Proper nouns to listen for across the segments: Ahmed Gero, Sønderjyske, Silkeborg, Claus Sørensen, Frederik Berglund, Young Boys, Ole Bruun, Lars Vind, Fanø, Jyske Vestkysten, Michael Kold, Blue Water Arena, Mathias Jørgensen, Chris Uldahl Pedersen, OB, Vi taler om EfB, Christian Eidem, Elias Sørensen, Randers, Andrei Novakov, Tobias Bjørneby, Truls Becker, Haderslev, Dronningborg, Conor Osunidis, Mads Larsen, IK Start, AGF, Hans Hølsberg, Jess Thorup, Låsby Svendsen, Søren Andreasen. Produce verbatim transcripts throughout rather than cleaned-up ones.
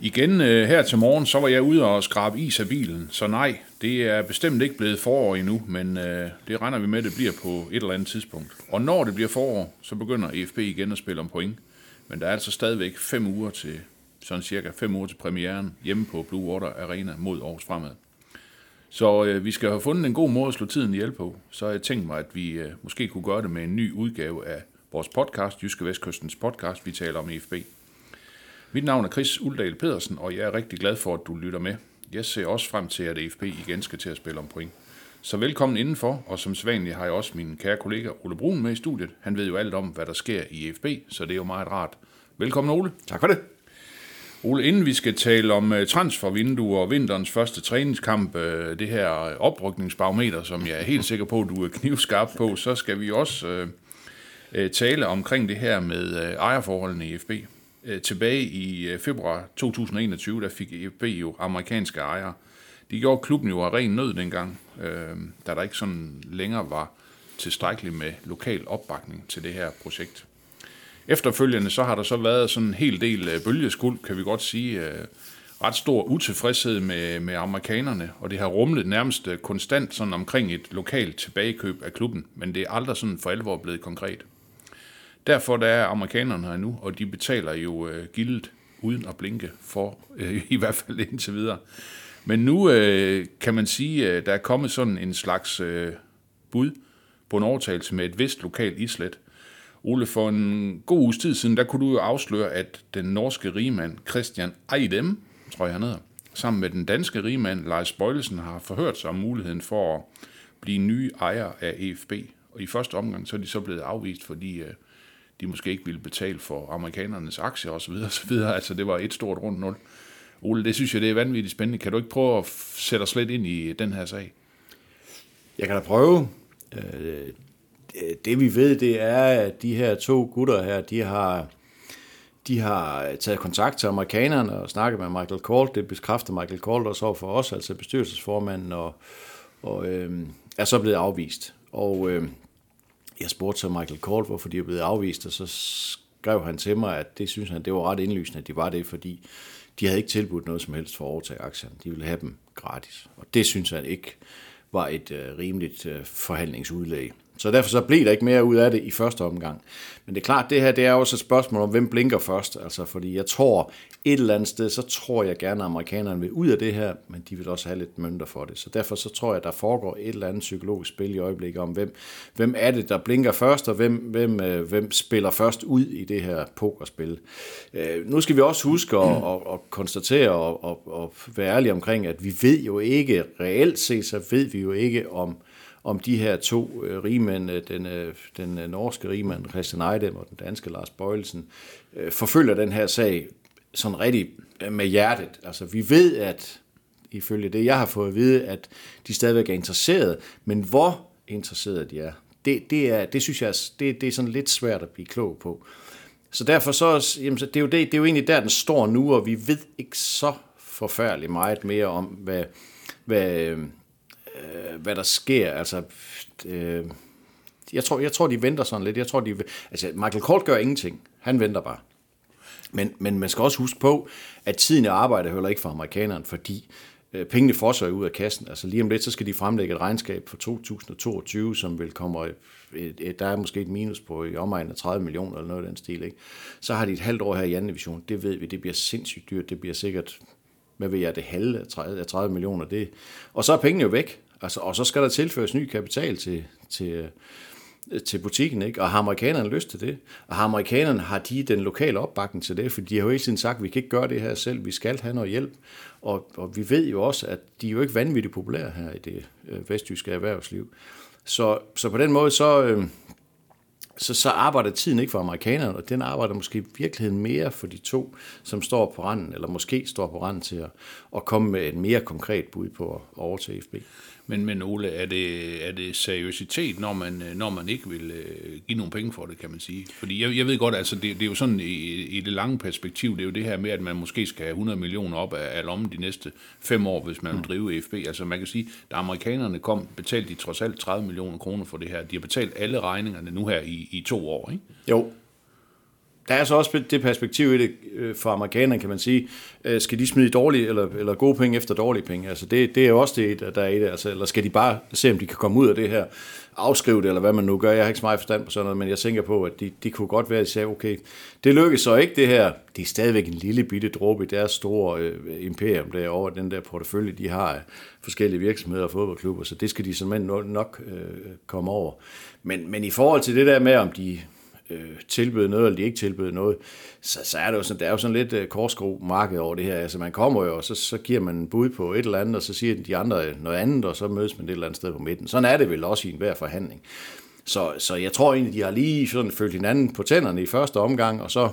Igen her til morgen, så var jeg ude og skrabe is af bilen, så nej, det er bestemt ikke blevet forår endnu, men det regner vi med, det bliver på et eller andet tidspunkt. Og når det bliver forår, så begynder EfB igen at spille om point, men der er altså stadigvæk fem uger til, sådan cirka fem uger til premieren hjemme på Blue Water Arena mod Aarhus Fremad. Så øh, vi skal have fundet en god måde at slå tiden ihjel på, så jeg tænkte mig, at vi øh, måske kunne gøre det med en ny udgave af vores podcast, Jyske Vestkystens podcast, Vi taler om EfB. Mit navn er Chris Uldahl Pedersen, og jeg er rigtig glad for, at du lytter med. Jeg ser også frem til, at EfB igen skal til at spille om point. Så velkommen indenfor, og som sædvanligt har jeg også min kære kollega Ole Bruun med i studiet. Han ved jo alt om, hvad der sker i EfB, så det er jo meget rart. Velkommen, Ole. Tak for det. Ole, inden vi skal tale om transfervinduer og vinterens første træningskamp, det her oprykningsbarometer, som jeg er helt sikker på, at du er knivskarp på, så skal vi også tale omkring det her med ejerforholdene i EfB. Tilbage i februar to tusind og enogtyve, der fik EfB jo amerikanske ejere. De gjorde klubben jo af ren nød dengang, øh, da der ikke sådan længere var tilstrækkeligt med lokal opbakning til det her projekt. Efterfølgende så har der så været sådan en hel del bølgeskuld, kan vi godt sige, øh, ret stor utilfredshed med, med amerikanerne, og det har rumlet nærmest konstant sådan omkring et lokalt tilbagekøb af klubben, men det er aldrig sådan for alvor blevet konkret. Derfor der er amerikanerne her nu, og de betaler jo øh, gildet uden at blinke for, øh, i hvert fald indtil videre. Men nu øh, kan man sige, at der er kommet sådan en slags øh, bud på en overtagelse med et vist lokalt islet. Ole, for en god uges tid siden, der kunne du jo afsløre, at den norske rigmand Christian Eidem, tror jeg han hedder, sammen med den danske rigmand Lars Bjølsen har forhørt sig om muligheden for at blive nye ejere af EfB. Og i første omgang så er de så blevet afvist, fordi øh, de måske ikke ville betale for amerikanernes aktier osv. osv. Altså det var et stort rundt nul. Ole, det synes jeg, det er vanvittigt spændende. Kan du ikke prøve at sætte os lidt ind i den her sag? Jeg kan da prøve. Det vi ved, det er, at de her to gutter her, de har, de har taget kontakt til amerikanerne og snakket med Michael Kold. Det bekræfter Michael Kold også over for os, altså bestyrelsesformanden, og, og øh, er så blevet afvist. Og øh, jeg spurgte så Michael Kold, hvorfor de er blevet afvist, og så skrev han til mig, at det synes han, det var ret indlysende, at de var det, fordi de havde ikke tilbudt noget som helst for at overtage aktierne. De ville have dem gratis, og det synes han ikke var et øh, rimeligt øh, forhandlingsudlæg. Så derfor så blev der ikke mere ud af det i første omgang. Men det er klart, det her det er også et spørgsmål om, hvem blinker først. Altså, fordi jeg tror, et eller andet sted, så tror jeg gerne, at amerikanerne vil ud af det her, men de vil også have lidt mønter for det. Så derfor så tror jeg, at der foregår et eller andet psykologisk spil i øjeblikket om, hvem, hvem er det, der blinker først, og hvem, hvem, hvem spiller først ud i det her pokerspil. Øh, nu skal vi også huske at, at, at konstatere og at, at være ærlige omkring, at vi ved jo ikke, reelt set så ved vi jo ikke om, om de her to øh, rigmænd, den, øh, den øh, norske rigmand Christian Eidem og den danske Lars Bjølsen, øh, forfølger den her sag sådan rigtig øh, med hjertet. Altså vi ved, at ifølge det, jeg har fået at vide, at de stadigvæk er interesserede, men hvor interesserede de er, det, det, er, det synes jeg det, det er sådan lidt svært at blive klog på. Så derfor så, jamen, så det er jo det, det er jo egentlig der, den står nu, og vi ved ikke så forfærdeligt meget mere om, hvad... hvad øh, hvad der sker, altså øh, jeg tror jeg tror de venter sådan lidt. Jeg tror de altså Michael Kold gør ingenting. Han venter bare. Men men man skal også huske på, at tiden i arbejde heller ikke for amerikanerne, fordi øh, pengene fosser ud af kassen. Altså lige om lidt så skal de fremlægge et regnskab for to tusind og toogtyve, som vil komme et, et, der er måske et minus på i omegnen af tredive millioner eller noget af den stil, ikke? Så har de et halvt år her i anden division. Det ved vi, det bliver sindssygt dyrt. Det bliver sikkert, hvad ved jeg, det halve af tredive millioner, det. Og så er pengene jo væk. Altså, og så skal der tilføres ny kapital til, til, til butikken, ikke? Og har amerikanerne lyst til det? Og har amerikanerne, har de den lokale opbakning til det? For de har jo hele tiden sagt, at vi kan ikke gøre det her selv, vi skal have noget hjælp. Og, og vi ved jo også, at de er jo ikke vanvittigt populære her i det vestjyske erhvervsliv. Så, så på den måde, så, øh, så, så arbejder tiden ikke for amerikanerne, og den arbejder måske i virkeligheden mere for de to, som står på randen, eller måske står på randen til at, at komme med et mere konkret bud på at overtage EfB. Men, men Ole, er det, er det seriøsitet, når man, når man ikke vil give nogle penge for det, kan man sige? Fordi jeg, jeg ved godt, altså det, det er jo sådan i, i det lange perspektiv, det er jo det her med, at man måske skal have hundrede millioner op af, af lommen de næste fem år, hvis man vil drive EfB. Altså man kan sige, da amerikanerne kom, betalte de trods alt tredive millioner kroner for det her. De har betalt alle regningerne nu her i, i to år, ikke? Jo. Der er så også det perspektiv i det for amerikanerne, kan man sige. Skal de smide dårlige eller, eller gode penge efter dårlige penge? Altså det, det er jo også det, der er i det. Altså, eller skal de bare se, om de kan komme ud af det her, afskrive det, eller hvad man nu gør? Jeg har ikke så meget forstand på sådan noget, men jeg tænker på, at de, de kunne godt være, at de sagde, okay, det lykkedes så ikke det her. Det er stadigvæk en lille bitte dråbe i deres store øh, imperium derovre, den der portefølje, de har af forskellige virksomheder og fodboldklubber, så det skal de simpelthen nok øh, komme over. Men, men i forhold til det der med, om de tilbyde noget, eller de ikke tilbyde noget, så, så er det jo sådan, der er jo sådan lidt uh, korskro-marked over det her. Altså man kommer jo, og så, så giver man en bud på et eller andet, og så siger de andre noget andet, og så mødes man et eller andet sted på midten. Sådan er det vel også i enhver forhandling. Så, så jeg tror egentlig, de har lige sådan følt hinanden på tænderne i første omgang, og så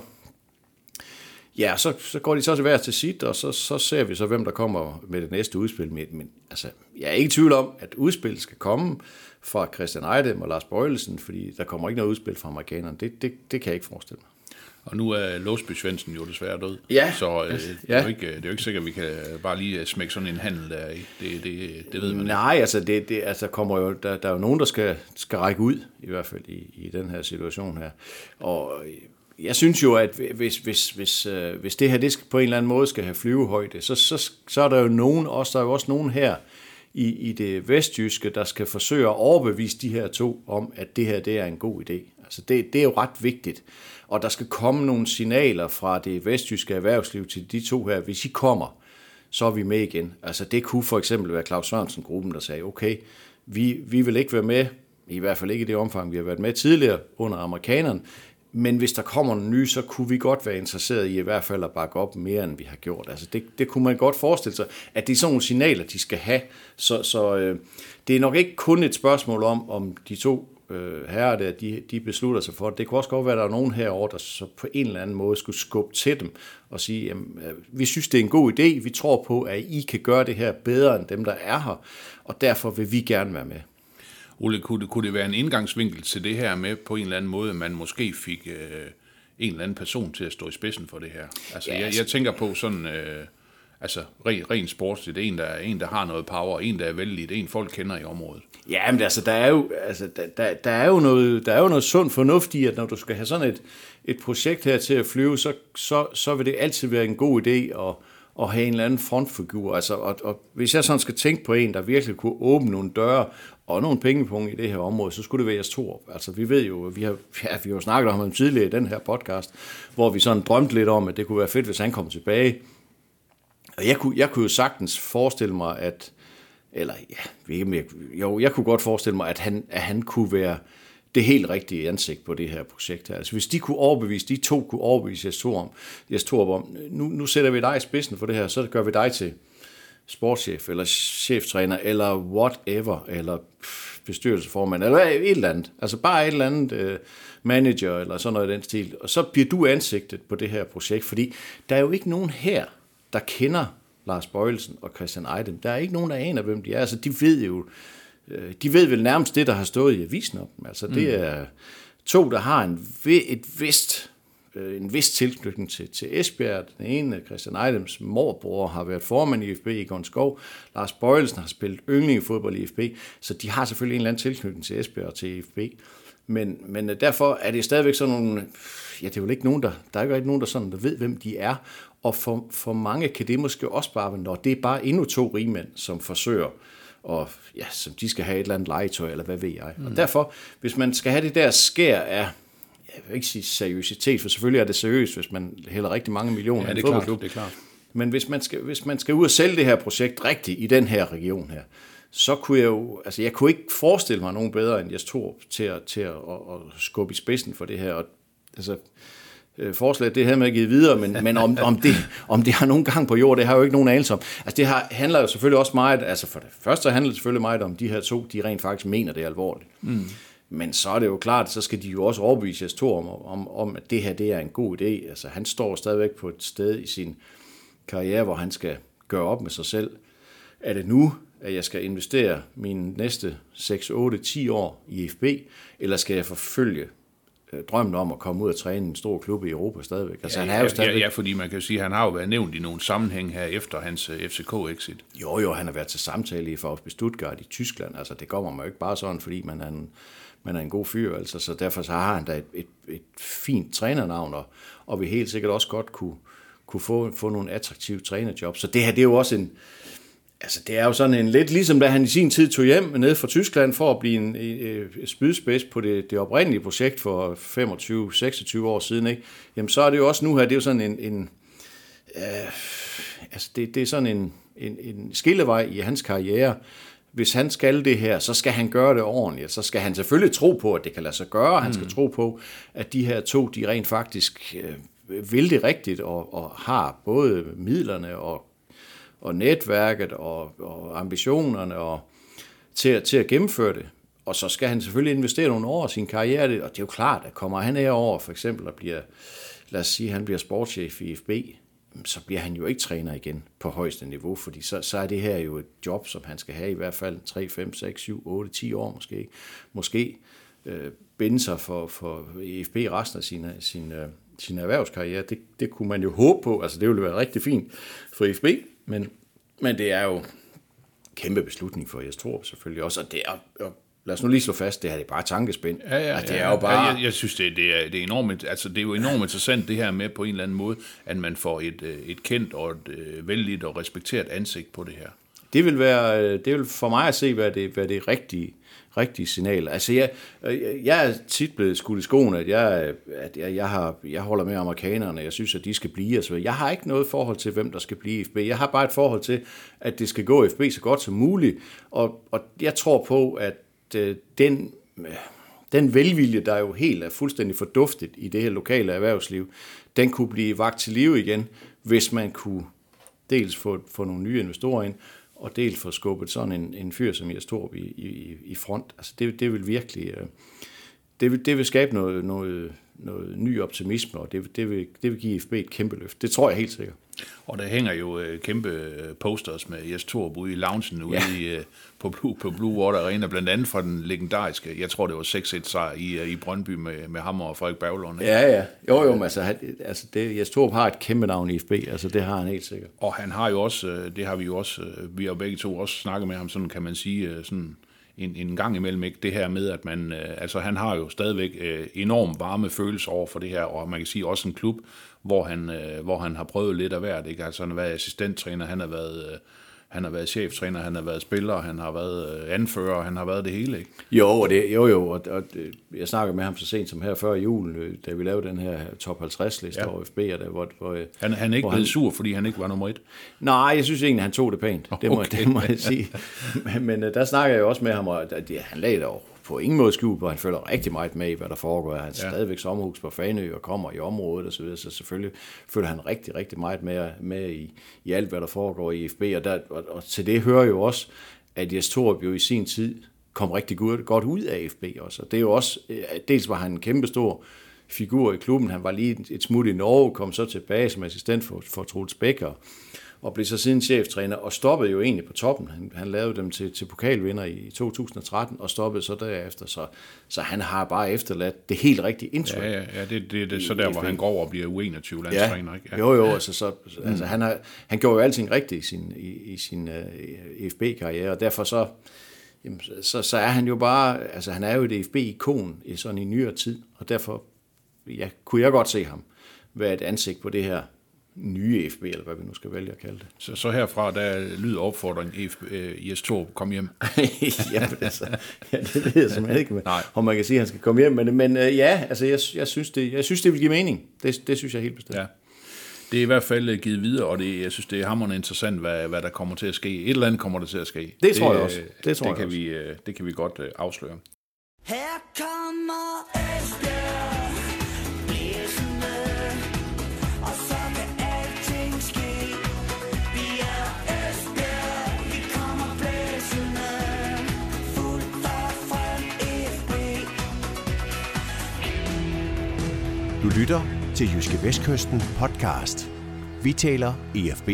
ja, så, så går de så til hver til sit, og så, så ser vi så, hvem der kommer med det næste udspil. Men altså, jeg er ikke i tvivl om, at udspil skal komme fra Christian Eidem og Lars Bjølsen, fordi der kommer ikke noget udspil fra amerikanerne. Det, det, det kan jeg ikke forestille mig. Og nu er Låsby Svendsen jo desværre død, ja, så øh, det, er ja. ikke, det er jo ikke sikkert, at vi kan bare lige smække sådan en handel der i. Det, det, det ved man Nej, ikke. altså, det, det, altså kommer jo, der, der er jo nogen, der skal, skal række ud, i hvert fald i, i den her situation her. Og jeg synes jo, at hvis, hvis, hvis, øh, hvis det her det på en eller anden måde skal have flyvehøjde, så, så, så er der jo nogen, også, der er jo også nogen her i, i det vestjyske, der skal forsøge at overbevise de her to om, at det her det er en god idé. Altså det, det er jo ret vigtigt. Og der skal komme nogle signaler fra det vestjyske erhvervsliv til de to her. Hvis I kommer, så er vi med igen. Altså det kunne for eksempel være Claus Sørensen-gruppen, der sagde, okay, vi, vi vil ikke være med, i hvert fald ikke i det omfang, vi har været med tidligere under amerikanerne, men hvis der kommer en ny, så kunne vi godt være interesseret i i hvert fald at bakke op mere, end vi har gjort. Altså det, det kunne man godt forestille sig, at det er sådan nogle signaler, de skal have. Så, så øh, det er nok ikke kun et spørgsmål om, om de to øh, herrer der, de, de beslutter sig for. Det kunne også godt være, at der er nogen herovre, der så på en eller anden måde skulle skubbe til dem og sige, jamen, øh, vi synes, det er en god idé, vi tror på, at I kan gøre det her bedre end dem, der er her, og derfor vil vi gerne være med. Ole, kunne det, kunne det være en indgangsvinkel til det her med, på en eller anden måde, man måske fik øh, en eller anden person til at stå i spidsen for det her? Altså, yes. jeg, jeg tænker på sådan, øh, altså, ren, ren sportsligt, en der, en, der har noget power, en, der er vældigt, en folk kender i området. Ja, men altså, der er jo, altså, der, der, der er jo noget, der er jo noget sund fornuft i, at når du skal have sådan et, et projekt her til at flyve, så, så, så vil det altid være en god idé at og have en eller anden frontfigur. Altså, og, og hvis jeg sådan skal tænke på en, der virkelig kunne åbne nogle døre og nogle pengepunkter i det her område, så skulle det være Jess Thorup. Altså, vi ved jo, vi har, ja, vi har jo snakket om ham tidligere i den her podcast, hvor vi sådan drømte lidt om, at det kunne være fedt, hvis han kom tilbage. Og jeg kunne, jeg kunne jo sagtens forestille mig, at, eller ja, jo, jeg kunne godt forestille mig, at han, at han kunne være det helt rigtige ansigt på det her projekt her. Altså hvis de kunne overbevise, de to kunne overbevise Jess Thorup om, Jess Thorup om nu, nu sætter vi dig i spidsen for det her, så gør vi dig til sportschef, eller cheftræner, eller whatever, eller bestyrelsesformand, eller et eller andet. Altså bare et eller andet manager, eller sådan noget i den stil. Og så bliver du ansigtet på det her projekt, fordi der er jo ikke nogen her, der kender Lars Bjølsen og Christian Eidem. Der er ikke nogen, der aner, hvem de er. Altså de ved jo, de ved vel nærmest det, der har stået i avisen om dem. Altså det er to, der har en, et vist, en vis tilknytning til, til Esbjerg. Den ene, Christian Eidems morbror, har været formand i EfB i Gonskov. Lars Bjølsen har spillet yndlingefodbold i EfB, så de har selvfølgelig en eller anden tilknytning til Esbjerg og til EfB. Men, men derfor er det stadigvæk sådan nogle, ja det er jo ikke nogen, der, der er jo ikke nogen, der sådan, der ved, hvem de er. Og for, for mange kan det måske også bare være, når det er bare endnu to rigmænd, som forsøger og ja, som de skal have et eller andet legetøj, eller hvad ved jeg. Mm. Og derfor, hvis man skal have det der skær af, jeg vil ikke sige seriøsitet, for selvfølgelig er det seriøst, hvis man hælder rigtig mange millioner. Ja, det er klart, det er klart. Men hvis man, skal, hvis man skal ud og sælge det her projekt rigtigt i den her region her, så kunne jeg jo, altså jeg kunne ikke forestille mig nogen bedre, end Jess Thorup til at, til at, at, at skubbe i spidsen for det her. Og, altså, forslaget, det havde man givet videre, men, men om, om, det, om det har nogen gang på jord, det har jo ikke nogen anelse om. Altså det har, handler jo selvfølgelig også meget, altså for det første handler det selvfølgelig meget om de her to, de rent faktisk mener det alvorligt. Mm. Men så er det jo klart, så skal de jo også overbevise Jess Thorup om, om, om, at det her det er en god idé. Altså, han står stadigvæk på et sted i sin karriere, hvor han skal gøre op med sig selv. Er det nu, at jeg skal investere mine næste seks, otte, ti år i EfB, eller skal jeg forfølge drømmen om at komme ud og træne en stor klub i Europa stadigvæk? Altså, ja, han er jo stadigvæk... ja, ja, fordi man kan sige, at han har jo været nævnt i nogle sammenhæng her efter hans F C K-exit. Jo, jo, han har været til samtale i V F B Stuttgart i Tyskland. Altså, det kommer man jo ikke bare sådan, fordi man er en, man er en god fyr. Altså, så derfor så har han da et, et, et fint trænernavn, og, og vil helt sikkert også godt kunne, kunne få, få nogle attraktive trænerjobs. Så det her, det er jo også en... Altså, det er jo sådan en lidt ligesom, da han i sin tid tog hjem ned fra Tyskland for at blive en øh, spydspids på det, det oprindelige projekt for femogtyve seksogtyve år siden, ikke? Jamen, så er det jo også nu her, det er jo sådan en... en øh, altså, det, det er sådan en, en, en skillevej i hans karriere. Hvis han skal det her, så skal han gøre det ordentligt. Så skal han selvfølgelig tro på, at det kan lade sig gøre. Han skal mm. tro på, at de her to, de rent faktisk øh, vil det rigtigt, og, og har både midlerne og og netværket og, og ambitionerne og til, til at gennemføre det. Og så skal han selvfølgelig investere nogle år i sin karriere, og det er jo klart, at kommer han herover for eksempel og bliver, lad os sige, han bliver sportschef i EfB, så bliver han jo ikke træner igen på højeste niveau, fordi så, så er det her jo et job, som han skal have i hvert fald tre, fem, seks, syv, otte, ti år måske. Måske øh, binde sig for, for EfB resten af sine, sine, sine erhvervskarriere. Det, det kunne man jo håbe på, altså det ville være rigtig fint for EfB. Men, men det er jo kæmpe beslutning for Jess Thorup selvfølgelig også, og det er, og lad os nu lige slå fast, det her det er bare tankespind. Ja, ja, altså, det er jo bare... ja, jeg, jeg synes, det, det, er, det, er enormt, altså, det er jo enormt interessant det her med på en eller anden måde, at man får et, et kendt og et vellidt og respekteret ansigt på det her. Det vil, være, det vil for mig at se, hvad det, hvad det rigtige, rigtige signal er. Altså, jeg, jeg er tit blevet skudt i skoene, at, jeg, at jeg, jeg, har, jeg holder med amerikanerne, jeg synes, at de skal blive. Altså, jeg har ikke noget forhold til, hvem der skal blive EfB. Jeg har bare et forhold til, at det skal gå EfB så godt som muligt. Og, og jeg tror på, at den, den velvilje, der jo helt er fuldstændig forduftet i det her lokale erhvervsliv, den kunne blive vakt til live igen, hvis man kunne dels få, få nogle nye investorer ind, og dels for skubbet sådan en, en fyr som Jess Thorup i, i, i front. Altså det, det vil virkelig, det vil, det vil skabe noget, noget, noget ny optimisme, og det, det, vil, det vil give EfB et kæmpe løft. Det tror jeg helt sikkert. Og der hænger jo kæmpe posters med Jess Thorup ude i loungen ude ja. i, på, Blue, på Blue Water Arena, blandt andet fra den legendariske, jeg tror det var seks et sejr i, i Brøndby med, med ham og Frederik Berglund. Ikke? Ja, ja. Jo, jo, men altså, altså det, Jess Thorup har et kæmpe navn i EfB, altså det har han helt sikkert. Og han har jo også, det har vi jo også, vi har begge to også snakket med ham, sådan kan man sige, sådan... En, en gang imellem, ikke? Det her med, at man, øh, altså han har jo stadigvæk øh, enormt varme følelser over for det her, og man kan sige også en klub, hvor han, øh, hvor han har prøvet lidt af hvert, ikke? Altså han har været assistenttræner, han har været, øh, han har været cheftræner, han har været spiller, han har været øh, anfører, han har været det hele, ikke? Jo, det, jo, jo, og, og jeg snakkede med ham så sent som her før jul, da vi lavede den her top halvtreds-liste ja. over EfB'er, der, hvor, hvor... Han, han er ikke blevet sur, fordi han ikke var nummer et? Nej, jeg synes egentlig, han tog det pænt, det må, okay. det må jeg sige. Men, men der snakker jeg også med ham, og ja, han lagde det over på ingen måde skjult, og han følger rigtig meget med i, hvad der foregår. Han er ja. stadigvæk sommerhus på Fanø og kommer i området osv., så selvfølgelig følger han rigtig, rigtig meget med, med i, i alt, hvad der foregår i EfB. Og, der, og, og til det hører jo også, at Jess Thorup jo i sin tid kom rigtig godt ud af EfB også. Og det er jo også, dels var han en kæmpestor figur i klubben, han var lige et smut i Norge, kom så tilbage som assistent for, for Truls Becker, og blev så siden cheftræner, og stoppede jo egentlig på toppen. Han, han lavede dem til, til pokalvinder i to tusind og tretten, og stoppede så derefter. Så, så han har bare efterladt det helt rigtige indtryk. Ja, ja, ja det, det, det så der, i, hvor han går over og bliver U enogtyve-landstræner, ja. ikke? Ja. Jo, jo, altså, så, altså mm. han, har, han gjorde jo alting rigtigt i sin, i, i sin uh, EfB-karriere, og derfor så, jamen, så, så er han jo bare, altså han er jo et EfB-ikon i sådan i nyere tid, og derfor ja, kunne jeg godt se ham være et ansigt på det her nye EfB, eller hvad vi nu skal vælge at kalde det. Så, så herfra, der lyder opfordringen, Jess Thorup, kom hjem. Jamen, altså, ja, det ved jeg simpelthen ikke, om man kan sige, at han skal komme hjem, men, men ja, altså, jeg, jeg, synes det, jeg synes, det vil give mening. Det, det synes jeg helt bestemt. Ja. Det er i hvert fald givet videre, og det, jeg synes, det er hamrende interessant, hvad, hvad der kommer til at ske. Et eller andet kommer der til at ske. Det, det tror jeg også. Det, tror det, jeg kan, også. Vi, det kan vi godt afsløre. Her kommer Esbjerg. Du lytter til Jyske Vestkysten podcast. Vi taler E F B.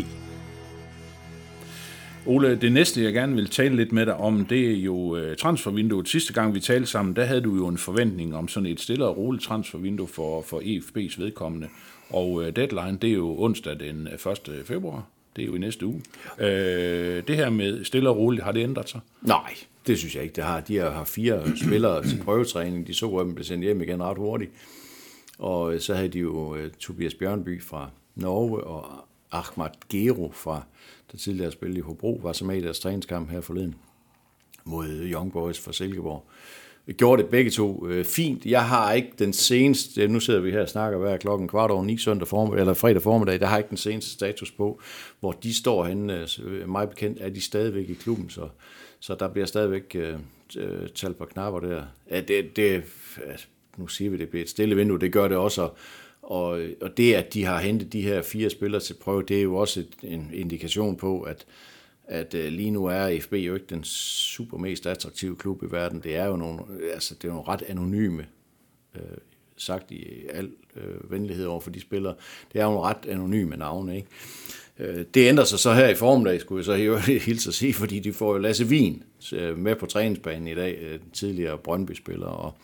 Ole, det næste, jeg gerne vil tale lidt med dig om, det er jo transfervinduet. Sidste gang vi talte sammen, der havde du jo en forventning om sådan et stille og roligt transfervindue for, for E F B's vedkommende. Og deadline, det er jo onsdag den første februar. Det er jo i næste uge. Øh, det her med stille og roligt, har det ændret sig? Nej, det synes jeg ikke, det har. De har fire spillere til prøvetræning. De så, at de blev sendt hjem igen ret hurtigt. Og så havde de jo Tobias Bjørneby fra Norge og Ahmed Gero fra der tidligere spillede i Hobro, var så med i deres træningskamp her forleden mod Young Boys fra Silkeborg. Gjorde det begge to øh, fint. Jeg har ikke den seneste, nu sidder vi her og snakker hver klokken kvart over ni søndag formiddag, eller fredag formiddag, der har ikke den seneste status på, hvor de står henne. Mig bekendt er de stadigvæk i klubben, så, så der bliver stadigvæk øh, talt på knapper der. Ja, det, det, altså, nu siger vi, det bliver et stille vindue, det gør det også, og, og, og det, at de har hentet de her fire spillere til prøve, det er jo også et, en indikation på, at at lige nu er E F B jo ikke den super mest attraktive klub i verden. Det er jo nogle, altså det er nogle ret anonyme, øh, sagt i al øh, venlighed over for de spillere, det er jo nogle ret anonyme navne, ikke? Øh, det ændrer sig så her i formiddag, skulle jeg så hilse at sige, fordi de får jo Lasse Wien med på træningsbanen i dag, øh, tidligere Brøndby-spiller, og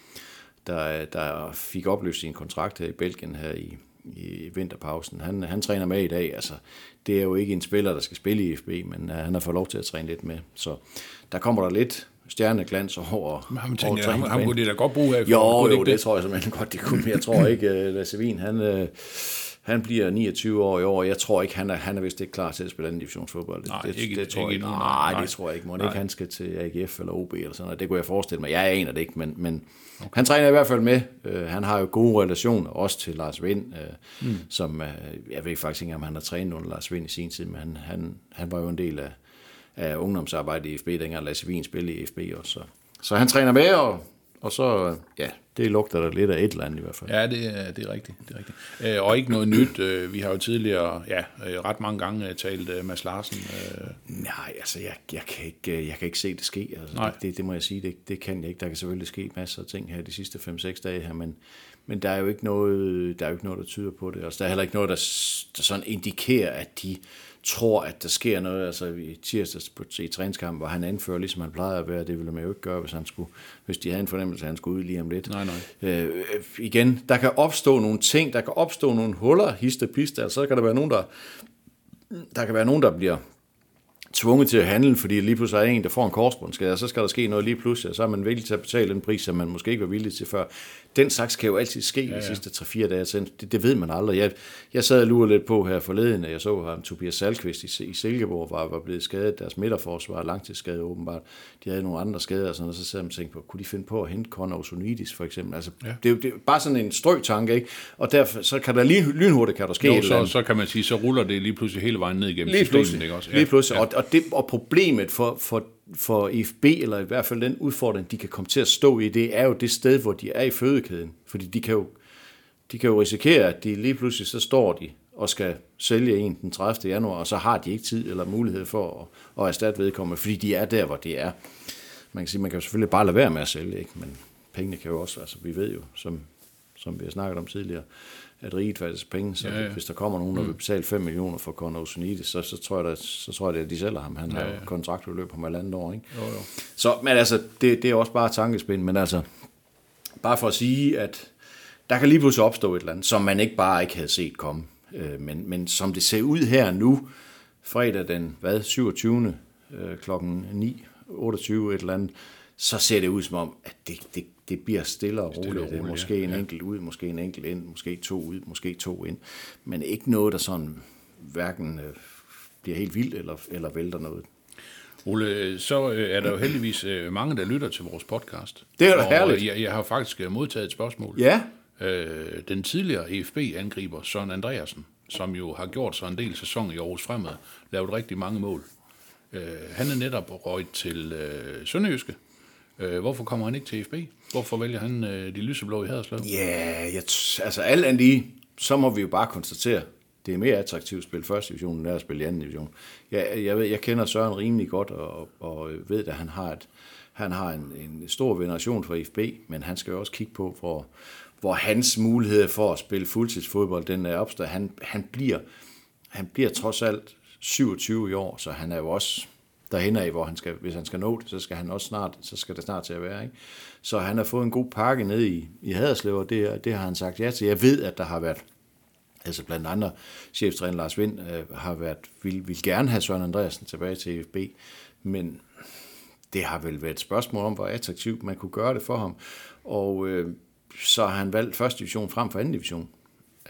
der, der fik opløst sin kontrakt her i Belgien her i i vinterpausen. Han, han træner med i dag. Altså, det er jo ikke en spiller, der skal spille i F B, men han har fået lov til at træne lidt med. Så der kommer der lidt stjerneglans over, men ham tænker, over træningsbanen. Ham kunne de da godt bruge af. Jo, jo det, det tror jeg simpelthen godt, de kunne. Jeg tror ikke, Lasse Wien, han, han bliver niogtyve år i år. Jeg tror ikke, han er, han er vist ikke klar til at spille anden divisionsfodbold. Nej, det, ikke, det, det, tror ikke, jeg, ikke, nej, nej, det tror jeg ikke. Må han ikke, han skal til A G F eller O B eller sådan noget. Det kunne jeg forestille mig. Jeg aner det ikke, men, men okay. Han træner i hvert fald med. Han har jo gode relationer, også til Lars Vind, mm. som, jeg ved faktisk ikke, om han har trænet under Lars Vind i sin tid, men han, han, han var jo en del af, af ungdomsarbejdet i E F B, dengang Lasse Wien spillede i E F B også. Så, så han træner med, og, og så, ja, det lugter der lidt af et eller andet i hvert fald. Ja, det, det er rigtigt. Det er rigtigt. Og ikke noget nyt. Vi har jo tidligere, ja, ret mange gange talt Mads Larsen. Nej, altså, jeg, jeg, kan, ikke, jeg kan ikke se det ske. Altså, det, det må jeg sige, det, det kan jeg ikke. Der kan selvfølgelig ske masser af ting her de sidste fem seks dage her, men, men der er jo ikke noget, der er jo ikke noget, der tyder på det. Altså, der er heller ikke noget, der, der sådan indikerer, at de tror, at der sker noget. Altså i tirsdags i træningskampen, hvor han anfører, ligesom han plejede at være, det ville man jo ikke gøre, hvis han skulle, hvis de havde en fornemmelse, at han skulle ud lige om lidt. Nej, nej. Øh, igen, der kan opstå nogle ting, der kan opstå nogle huller, hist og pist, altså, så kan der være nogen, der, der kan være nogen, der bliver tvunget til at handle, fordi lige pludselig er en, der får en korsbåndsskade, og så skal der ske noget lige pludselig, og så er man villig til at betale en pris, som man måske ikke var villig til før. Den slags kan jo altid ske ja, ja. de sidste tre fire dage, så det, det ved man aldrig. Jeg, jeg sad og lurede lidt på her forleden, og jeg så ham, Tobias Salkvist i, i Silkeborg var, var blevet skadet, deres midterforsvar, langtidsskade åbenbart, de havde nogle andre skader, og, sådan, og så sad man og tænkte på, kunne de finde på at hente Conor Osunidis for eksempel? Altså, ja. det, er jo, det er bare sådan en strøtanke, ikke? Og derfor, så kan der lige, lynhurtigt kan der ske jo, et så, eller andet. Så kan man sige, så ruller det lige pludselig hele vejen ned igennem lige systemet, ikke også? Ja. Lige pludselig, og, Og, det, og problemet for, for, for E F B, eller i hvert fald den udfordring, de kan komme til at stå i, det er jo det sted, hvor de er i fødekæden. Fordi de kan jo, de kan jo risikere, at de lige pludselig så står de og skal sælge en den tredivte januar, og så har de ikke tid eller mulighed for at, at erstatte vedkommende, fordi de er der, hvor de er. Man kan sige, man kan jo selvfølgelig bare lade være med at sælge, ikke? Men pengene kan jo også, altså vi ved jo, som, som vi har snakket om tidligere, at riget faktisk penge, så ja, ja. hvis der kommer nogen, der vil betale fem millioner for Conor Osunidis, så, så tror jeg, at, så tror jeg, at de sælger ham. Han ja, ja. har jo kontraktudløb om halvandet år, ikke? Jo, jo. Så, men altså, det, det er også bare tankespind, men altså, bare for at sige, at der kan lige pludselig opstå et eller andet, som man ikke bare ikke havde set komme. Øh, men, men som det ser ud her nu, fredag den hvad, syvogtyvende Øh, klokken ni otteogtyve et eller andet, så ser det ud som om, at det, det, det bliver stille og roligt. Roligt. Det er måske ja. en enkelt ud, måske en enkelt ind, måske to ud, måske to ind. Men ikke noget, der sådan hverken øh, bliver helt vildt eller, eller vælter noget. Ole, så øh, er der jo heldigvis øh, mange, der lytter til vores podcast. Det er da herligt. Jeg, jeg har faktisk modtaget et spørgsmål. Ja. Øh, den tidligere E F B-angriber Søren Andreasen, som jo har gjort sig en del sæson i Aarhus Fremad, lavet rigtig mange mål. Øh, han er netop røget til øh, Sønderjyske. Hvorfor kommer han ikke til E F B? Hvorfor vælger han øh, de lyseblå i Haderslev? Ja, yeah, altså alt andet lige, så må vi jo bare konstatere, det er mere attraktivt at spille første division, end at spille anden division. Jeg, jeg, ved, jeg kender Søren rimelig godt, og, og ved, at han har, et, han har en, en stor veneration for EfB, men han skal jo også kigge på, hvor, hvor hans mulighed for at spille fuldtidsfodbold, den er opstået. Han, han, bliver, han bliver trods alt syvogtyve i år, så han er jo også derhen af, hvor han skal, hvis han skal nå det, så skal han også snart, så skal det snart til at være, ikke? Så han har fået en god pakke ned i, i Haderslev, og det, det har han sagt ja til. Jeg ved, at der har været, altså blandt andet cheftræner Lars Vind øh, har været, vil, vil gerne have Søren Andreasen tilbage til EfB, men det har vel været et spørgsmål om, hvor attraktivt man kunne gøre det for ham, og øh, så har han valgt første division frem for anden division.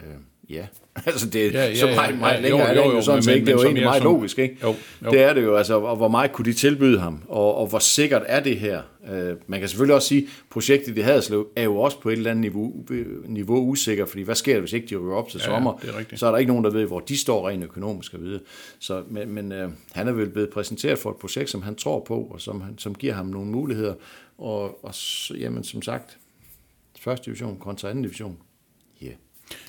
Øh. Ja, altså det er ja, ja, så meget, ja, meget længere, jo, jo, jo, sådan set, men, det er jo egentlig meget som, logisk, ikke? Jo, jo. Det er det jo, altså, og hvor meget kunne de tilbyde ham, og, og hvor sikkert er det her? Uh, man kan selvfølgelig også sige, at projektet i Haderslev er jo også på et eller andet niveau, niveau usikker, fordi hvad sker der, hvis ikke de ryger op til ja, sommer? Så er der ikke nogen, der ved, hvor de står rent økonomisk og videre. Så, men men uh, han er vel blevet præsenteret for et projekt, som han tror på, og som, som giver ham nogle muligheder. Og, og jamen, som sagt, første division kontra anden division. Ja. Yeah.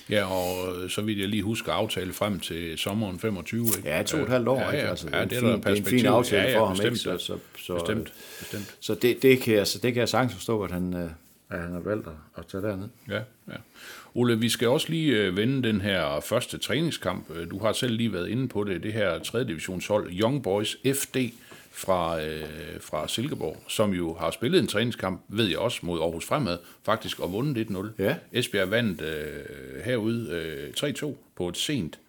Ja, og så vidt jeg lige husker aftale frem til sommeren femogtyve. Ikke? Ja, to og et halvt år. Ja, ja. Altså, ja, det, er fin, det er en fin aftale ja, ja, for ham. Bestemt, ikke? Så, så, så, bestemt, bestemt. Så det, det, kan jeg, så det kan jeg sagtens forstå, at han, at han har valgt at tage derned. Ja, ja. Ole, vi skal også lige vende den her første træningskamp. Du har selv lige været inde på det. Det her tredje divisionshold, Young Boys F D fra, øh, fra Silkeborg, som jo har spillet en træningskamp, ved jeg også, mod Aarhus Fremad, faktisk, og vundet et nul. Ja. Esbjerg vandt øh, herude øh, tre to på et sent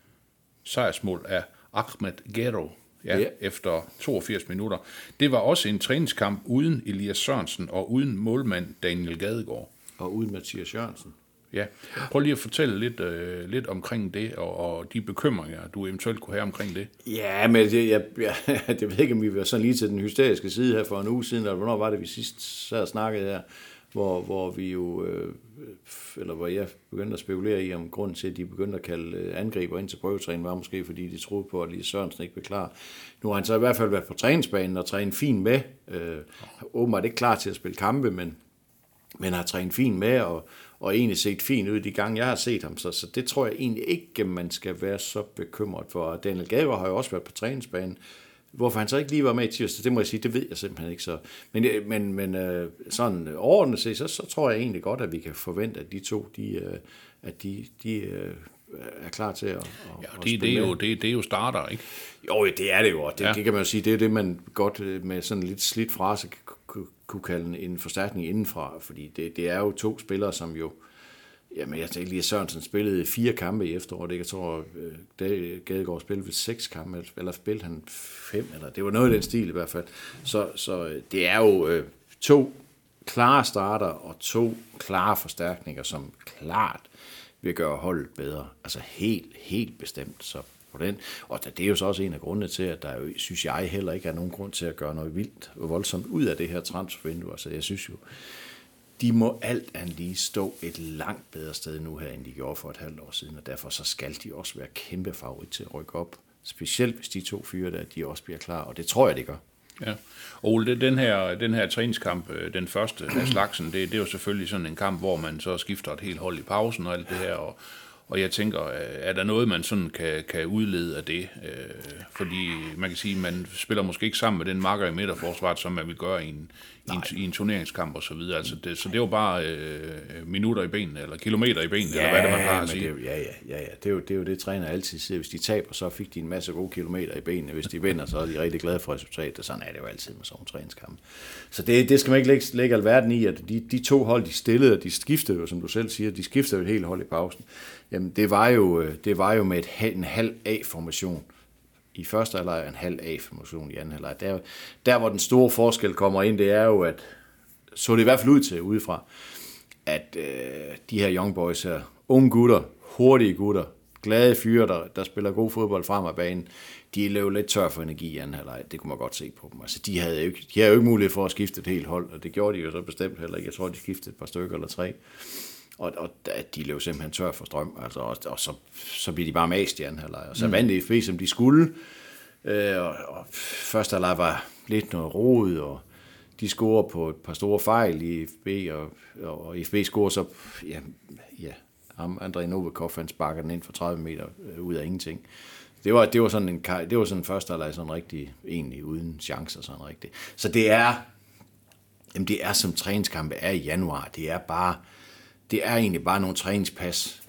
sejrsmål af Ahmed Gero, ja, ja. efter toogfirs minutter. Det var også en træningskamp uden Elias Sørensen og uden målmand Daniel Gadegaard. Og uden Mathias Jørgensen. Ja, prøv lige at fortælle lidt, øh, lidt omkring det, og, og de bekymringer, du eventuelt kunne have omkring det. Ja, men det, jeg, jeg, det ved ikke, om vi var sådan lige til den hysteriske side her for en uge siden, eller hvornår var det, vi sidst sad og snakkede her, hvor, hvor vi jo, øh, eller hvor jeg begyndte at spekulere i, om grunden til, at de begyndte at kalde angriber ind til prøvetræning, var måske, fordi de troede på, at Lise Sørensen ikke blev klar. Nu har han så i hvert fald været på træningsbanen og trænet fint med. Øh, åbenbart ikke klar til at spille kampe, men, men har trænet fint med, og og egentlig set fint ud de gange, jeg har set ham. Så, så det tror jeg egentlig ikke, man skal være så bekymret for. Daniel Gadegaard har jo også været på træningsbanen. Hvorfor han så ikke lige var med i tirsdag, det må jeg sige, det ved jeg simpelthen ikke så. Men, men, men sådan overordnet set, så, så tror jeg egentlig godt, at vi kan forvente, at de to, de, at de, de er klar til at, at ja, det, det er jo det, det er jo starter, ikke? Jo, det er det jo, det, ja. Det kan man jo sige, det er det, man godt med sådan en lidt slidt frase kan kunne kalde en forstærkning indenfra, fordi det, det er jo to spillere, som jo, jamen jeg tænker lige, at Sørensen spillede fire kampe i efteråret, jeg tror, at Gadegaard spillede ved seks kampe, eller spillede han fem, eller det var noget i den stil i hvert fald. Så, så det er jo øh, to klare starter og to klare forstærkninger, som klart vil gøre holdet bedre, altså helt, helt bestemt, så på den. Og det er jo så også en af grundene til, at der jo, synes jeg heller ikke er nogen grund til at gøre noget vildt og voldsomt ud af det her transfervindue. Så jeg synes jo, de må alt andet lige stå et langt bedre sted nu her, end de gjorde for et halvt år siden, og derfor så skal de også være kæmpe favorit til at rykke op. Specielt hvis de to fyre der, de også bliver klar, og det tror jeg, det gør. Ja, og den her, den her træningskamp, den første af slagsen, det, det er jo selvfølgelig sådan en kamp, hvor man så skifter et helt hold i pausen og alt det her, og Og jeg tænker, er der noget, man sådan kan, kan udlede af det? Øh, fordi man kan sige, at man spiller måske ikke sammen med den makker i midterforsvaret, som man vil gøre i en, i en, i en turneringskamp og så videre. Altså det, så det er jo bare øh, minutter i benene, eller kilometer i benene, ja, eller hvad det man plejer at sige. Det er jo, ja, ja, ja, ja. Det, er jo, det er jo det, træner altid siger. Hvis de taber, så fik de en masse gode kilometer i benene. Hvis de vinder, så er de rigtig glade for resultatet. Sådan er det jo altid med sådan en træningskamp. Så det, det skal man ikke lægge, lægge alverden i, at de, de to hold, de stillede, og de skiftede jo, som du selv siger, de skiftede jo et helt hold i pausen. Jamen, det var jo, det var jo med et, en halv A-formation i første halvleg, en halv A-formation i anden halvleg. Der, der, hvor den store forskel kommer ind, det er jo, at så det i hvert fald ud til udefra, at øh, de her young boys her, unge gutter, hurtige gutter, glade fyre, der, der spiller god fodbold frem af banen, de løb lidt tør for energi i anden halvleg. Det kunne man godt se på dem. Altså, de havde jo ikke, de havde jo ikke mulighed for at skifte et helt hold, og det gjorde de jo så bestemt heller ikke. Jeg tror, de skiftede et par stykker eller tre. Og, og de løb simpelthen tør for strøm, altså, og, og så, så blev de bare mast i anden halvleg. Og så mm. vandt EfB, som de skulle, øh, og, og første halvleg var lidt noget rod, og de scorer på et par store fejl i EfB, og, og, og EfB scorer så, ja, ja ham, Andrei Novakov, han sparker den ind for tredive meter øh, ud af ingenting. Det var, det var sådan en det var sådan en første halvleg sådan rigtig egentlig uden chancer sådan rigtig. Så det er jamen det er som træningskampe er i januar, det er bare det er egentlig bare nogle træningspas,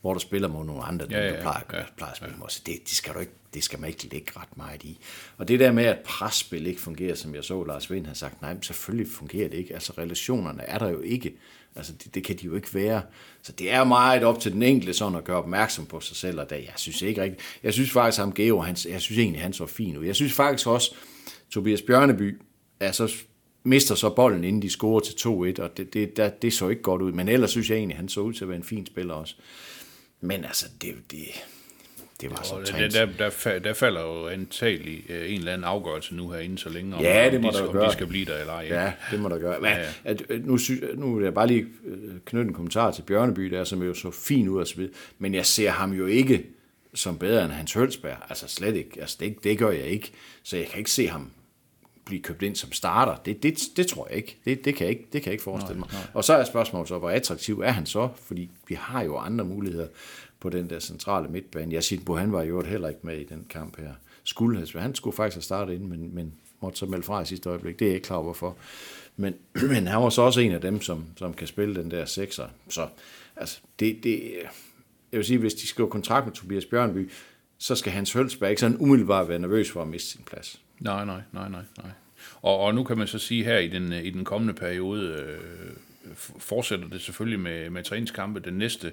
hvor der spiller mod nogle andre, ja, der ja, plejer, ja, plejer at spille mod. Så det, det skal du ikke, det skal man ikke lægge ret meget i. Og det der med at presspil ikke fungerer, som jeg så Lars Vind har sagt, nej, selvfølgelig fungerer det ikke. Altså relationerne er der jo ikke. Altså det, det kan de jo ikke være. Så det er meget op til den enkelte sådan at gøre opmærksom på sig selv, og det jeg synes ikke rigtigt. Jeg synes faktisk ham Geo, han, jeg synes egentlig han så fin ud. Jeg synes faktisk også Tobias Bjørneby er så mister så bolden, inden de scorer til to et, og det, det, der, det så ikke godt ud. Men ellers synes jeg egentlig, han så ud til at være en fin spiller også. Men altså, det, det, det var jo, så det, der, der, der falder jo antagelig en eller anden afgørelse nu herinde så længe, om, ja, det må om, de, der om de skal blive der eller ej. Ja, det må der gøre. Men, ja, ja. At, at, nu, nu vil jeg bare lige knytte en kommentar til Bjørneby, der som jo så fin ud og så videre. Men jeg ser ham jo ikke som bedre end Hans Hølsberg. Altså slet ikke. Altså, det, det gør jeg ikke. Så jeg kan ikke se ham blive købt ind som starter. Det, det, det tror jeg ikke. Det, det, kan jeg ikke. det kan jeg ikke forestille mig. Nej, nej. Og så er spørgsmålet så, hvor attraktiv er han så? Fordi vi har jo andre muligheder på den der centrale midtbane. Jeg siger, han var jo heller ikke med i den kamp her. Skulle, han skulle faktisk have startet inden, men, men måtte så melde fra i sidste øjeblik. Det er jeg ikke klar over, hvorfor. Men, men han var så også en af dem, som, som kan spille den der sekser. Så altså, det, det, jeg vil sige, hvis de skriver kontrakt med Tobias Bjørneby, så skal Hans Hølsberg ikke sådan umiddelbart være nervøs for at miste sin plads. Nej, nej, nej, nej, nej. Og, og nu kan man så sige her i den, i den kommende periode, øh, fortsætter det selvfølgelig med, med træningskampe den næste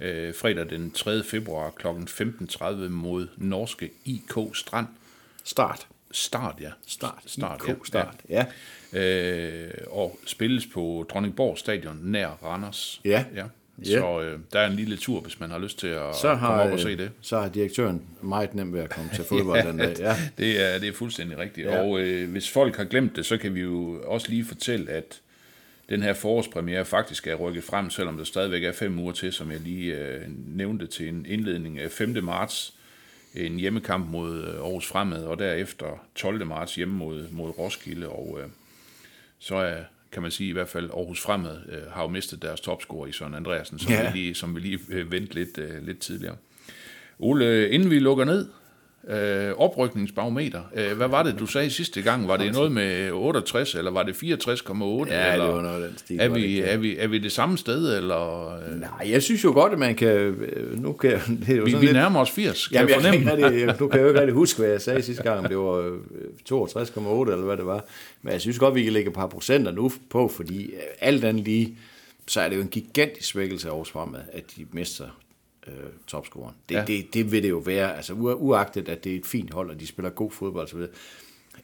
øh, fredag den tredje februar klokken femten tredive mod norske I K Strand. Start. Start, ja. Start. Start, I K Start, ja. ja. Øh, og spilles på Dronningborg Stadion nær Randers. Ja, ja. Yeah. Så øh, der er en lille tur, hvis man har lyst til at så har, komme op og se det. Så har direktøren meget nemt ved at komme til fodbold ja, den dag. Ja. Det, er, det er fuldstændig rigtigt. Ja. Og øh, hvis folk har glemt det, så kan vi jo også lige fortælle, at den her forårspremiere faktisk er rykket frem, selvom der stadigvæk er fem uger til, som jeg lige øh, nævnte til en indledning af femte marts. En hjemmekamp mod Aarhus Fremad, og derefter tolvte marts hjemme mod, mod Roskilde. Og øh, så er... kan man sige i hvert fald, Aarhus Fremad øh, har jo mistet deres topscorer i Søren Andreasen, som yeah. vi lige, som vi lige øh, vendte lidt, øh, lidt tidligere. Ole, inden vi lukker ned, øh, oprykningsbarometer. Øh, hvad var det, du sagde sidste gang? Var det noget med otteogtres, eller var det fireogtres komma otte? Ja, det var noget den stil. Er vi, er, vi, er vi det samme sted, eller? Øh? Nej, jeg synes jo godt, at man kan... Nu kan det er jo vi, vi nærmer os firs, kan jamen, jeg fornemme. Jeg kan rigtig, nu kan jeg jo ikke rigtig huske, hvad jeg sagde sidste gang, om det var toogtres komma otte, eller hvad det var. Men jeg synes godt, vi kan lægge et par procenter nu på, fordi alt andet lige, så er det jo en gigantisk svækkelse af Aarhus Fremad, at de mister topscoren. Det, ja. det, det vil det jo være, altså uagtet, at det er et fint hold, og de spiller god fodbold og så videre.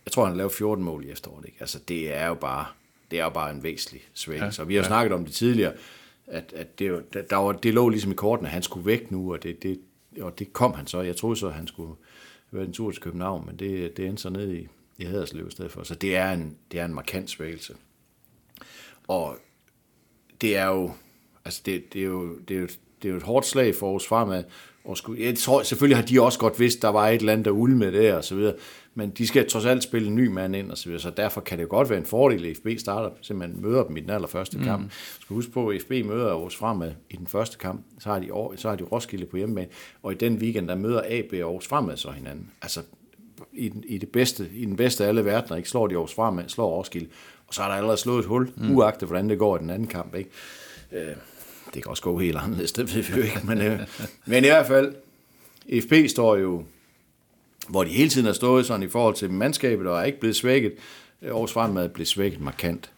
Jeg tror, han har lavet fjorten mål i efteråret, ikke? Altså, det er jo bare, det er jo bare en væsentlig svækkelse. Ja. Og vi har ja. snakket om det tidligere, at, at det, jo, der var, det lå ligesom i kortene, at han skulle væk nu, og det, det, og det kom han så. Jeg troede så, at han skulle være en tur til København, men det, det endte så ned i, i Haderslev i stedet for. Så det er en, det er en markant svækkelse. Og det er jo, altså det, det er jo, det er jo det er jo et hårdt slag for Aarhus Fremad. Og skulle, jeg tror, selvfølgelig har de også godt vidst, der var et eller andet, der ulmede der og så videre. Men de skal trods alt spille en ny mand ind og så videre. Så derfor kan det jo godt være en fordel, at EfB starter, simpelthen møder dem i den allerførste mm. kamp. Skal huske på, at EfB møder Aarhus Fremad i den første kamp. Så har de, så har de Roskilde på hjemmebane. Og i den weekend, der møder A B og Aarhus Fremad så hinanden. Altså i, den, i, det bedste, i den bedste af alle verdener, ikke? Slår de Aarhus Fremad, slår Roskilde. Og så er der allerede slået et hul, mm. uagtet hvordan det går i den anden kamp, ikke? Øh. Det kan også gå helt anderledes, det ved vi jo ikke. Men, øh, men i hvert fald, EfB står jo, hvor de hele tiden har stået sådan i forhold til mandskabet, og er ikke blevet svækket. Aarhus Fremad er blevet svækket markant.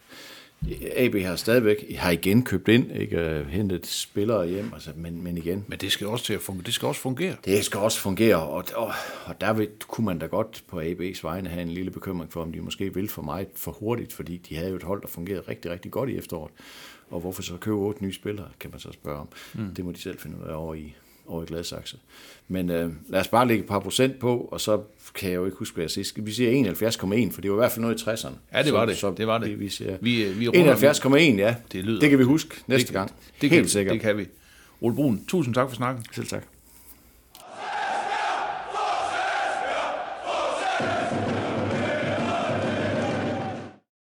A B har stadigvæk, har igen købt ind, ikke hentet spillere hjem, altså, men, men igen. Men det skal også til at fungere. Det skal også fungere. Det skal også fungere, og, og, og der vil, kunne man da godt på A B's vegne have en lille bekymring for, om de måske vil for meget for hurtigt, fordi de havde jo et hold, der fungerede rigtig, rigtig godt i efteråret. Og hvorfor så købe otte nye spillere, kan man så spørge om. Mm. Det må de selv finde ud af over i, over i Gladsaxe. Men øh, lad os bare lægge et par procent på, og så kan jeg jo ikke huske, hvad jeg siger. Vi siger enoghalvfjerds komma en, for det var i hvert fald noget i tresserne. Ja, det var det. Så, så det, var det. Vi, vi siger vi, vi enoghalvfjerds komma en, ja. Det, det kan vi huske næste det, gang. Det, det Helt kan, sikkert. Det kan vi. Ole Bruun, tusind tak for snakken. Selv tak.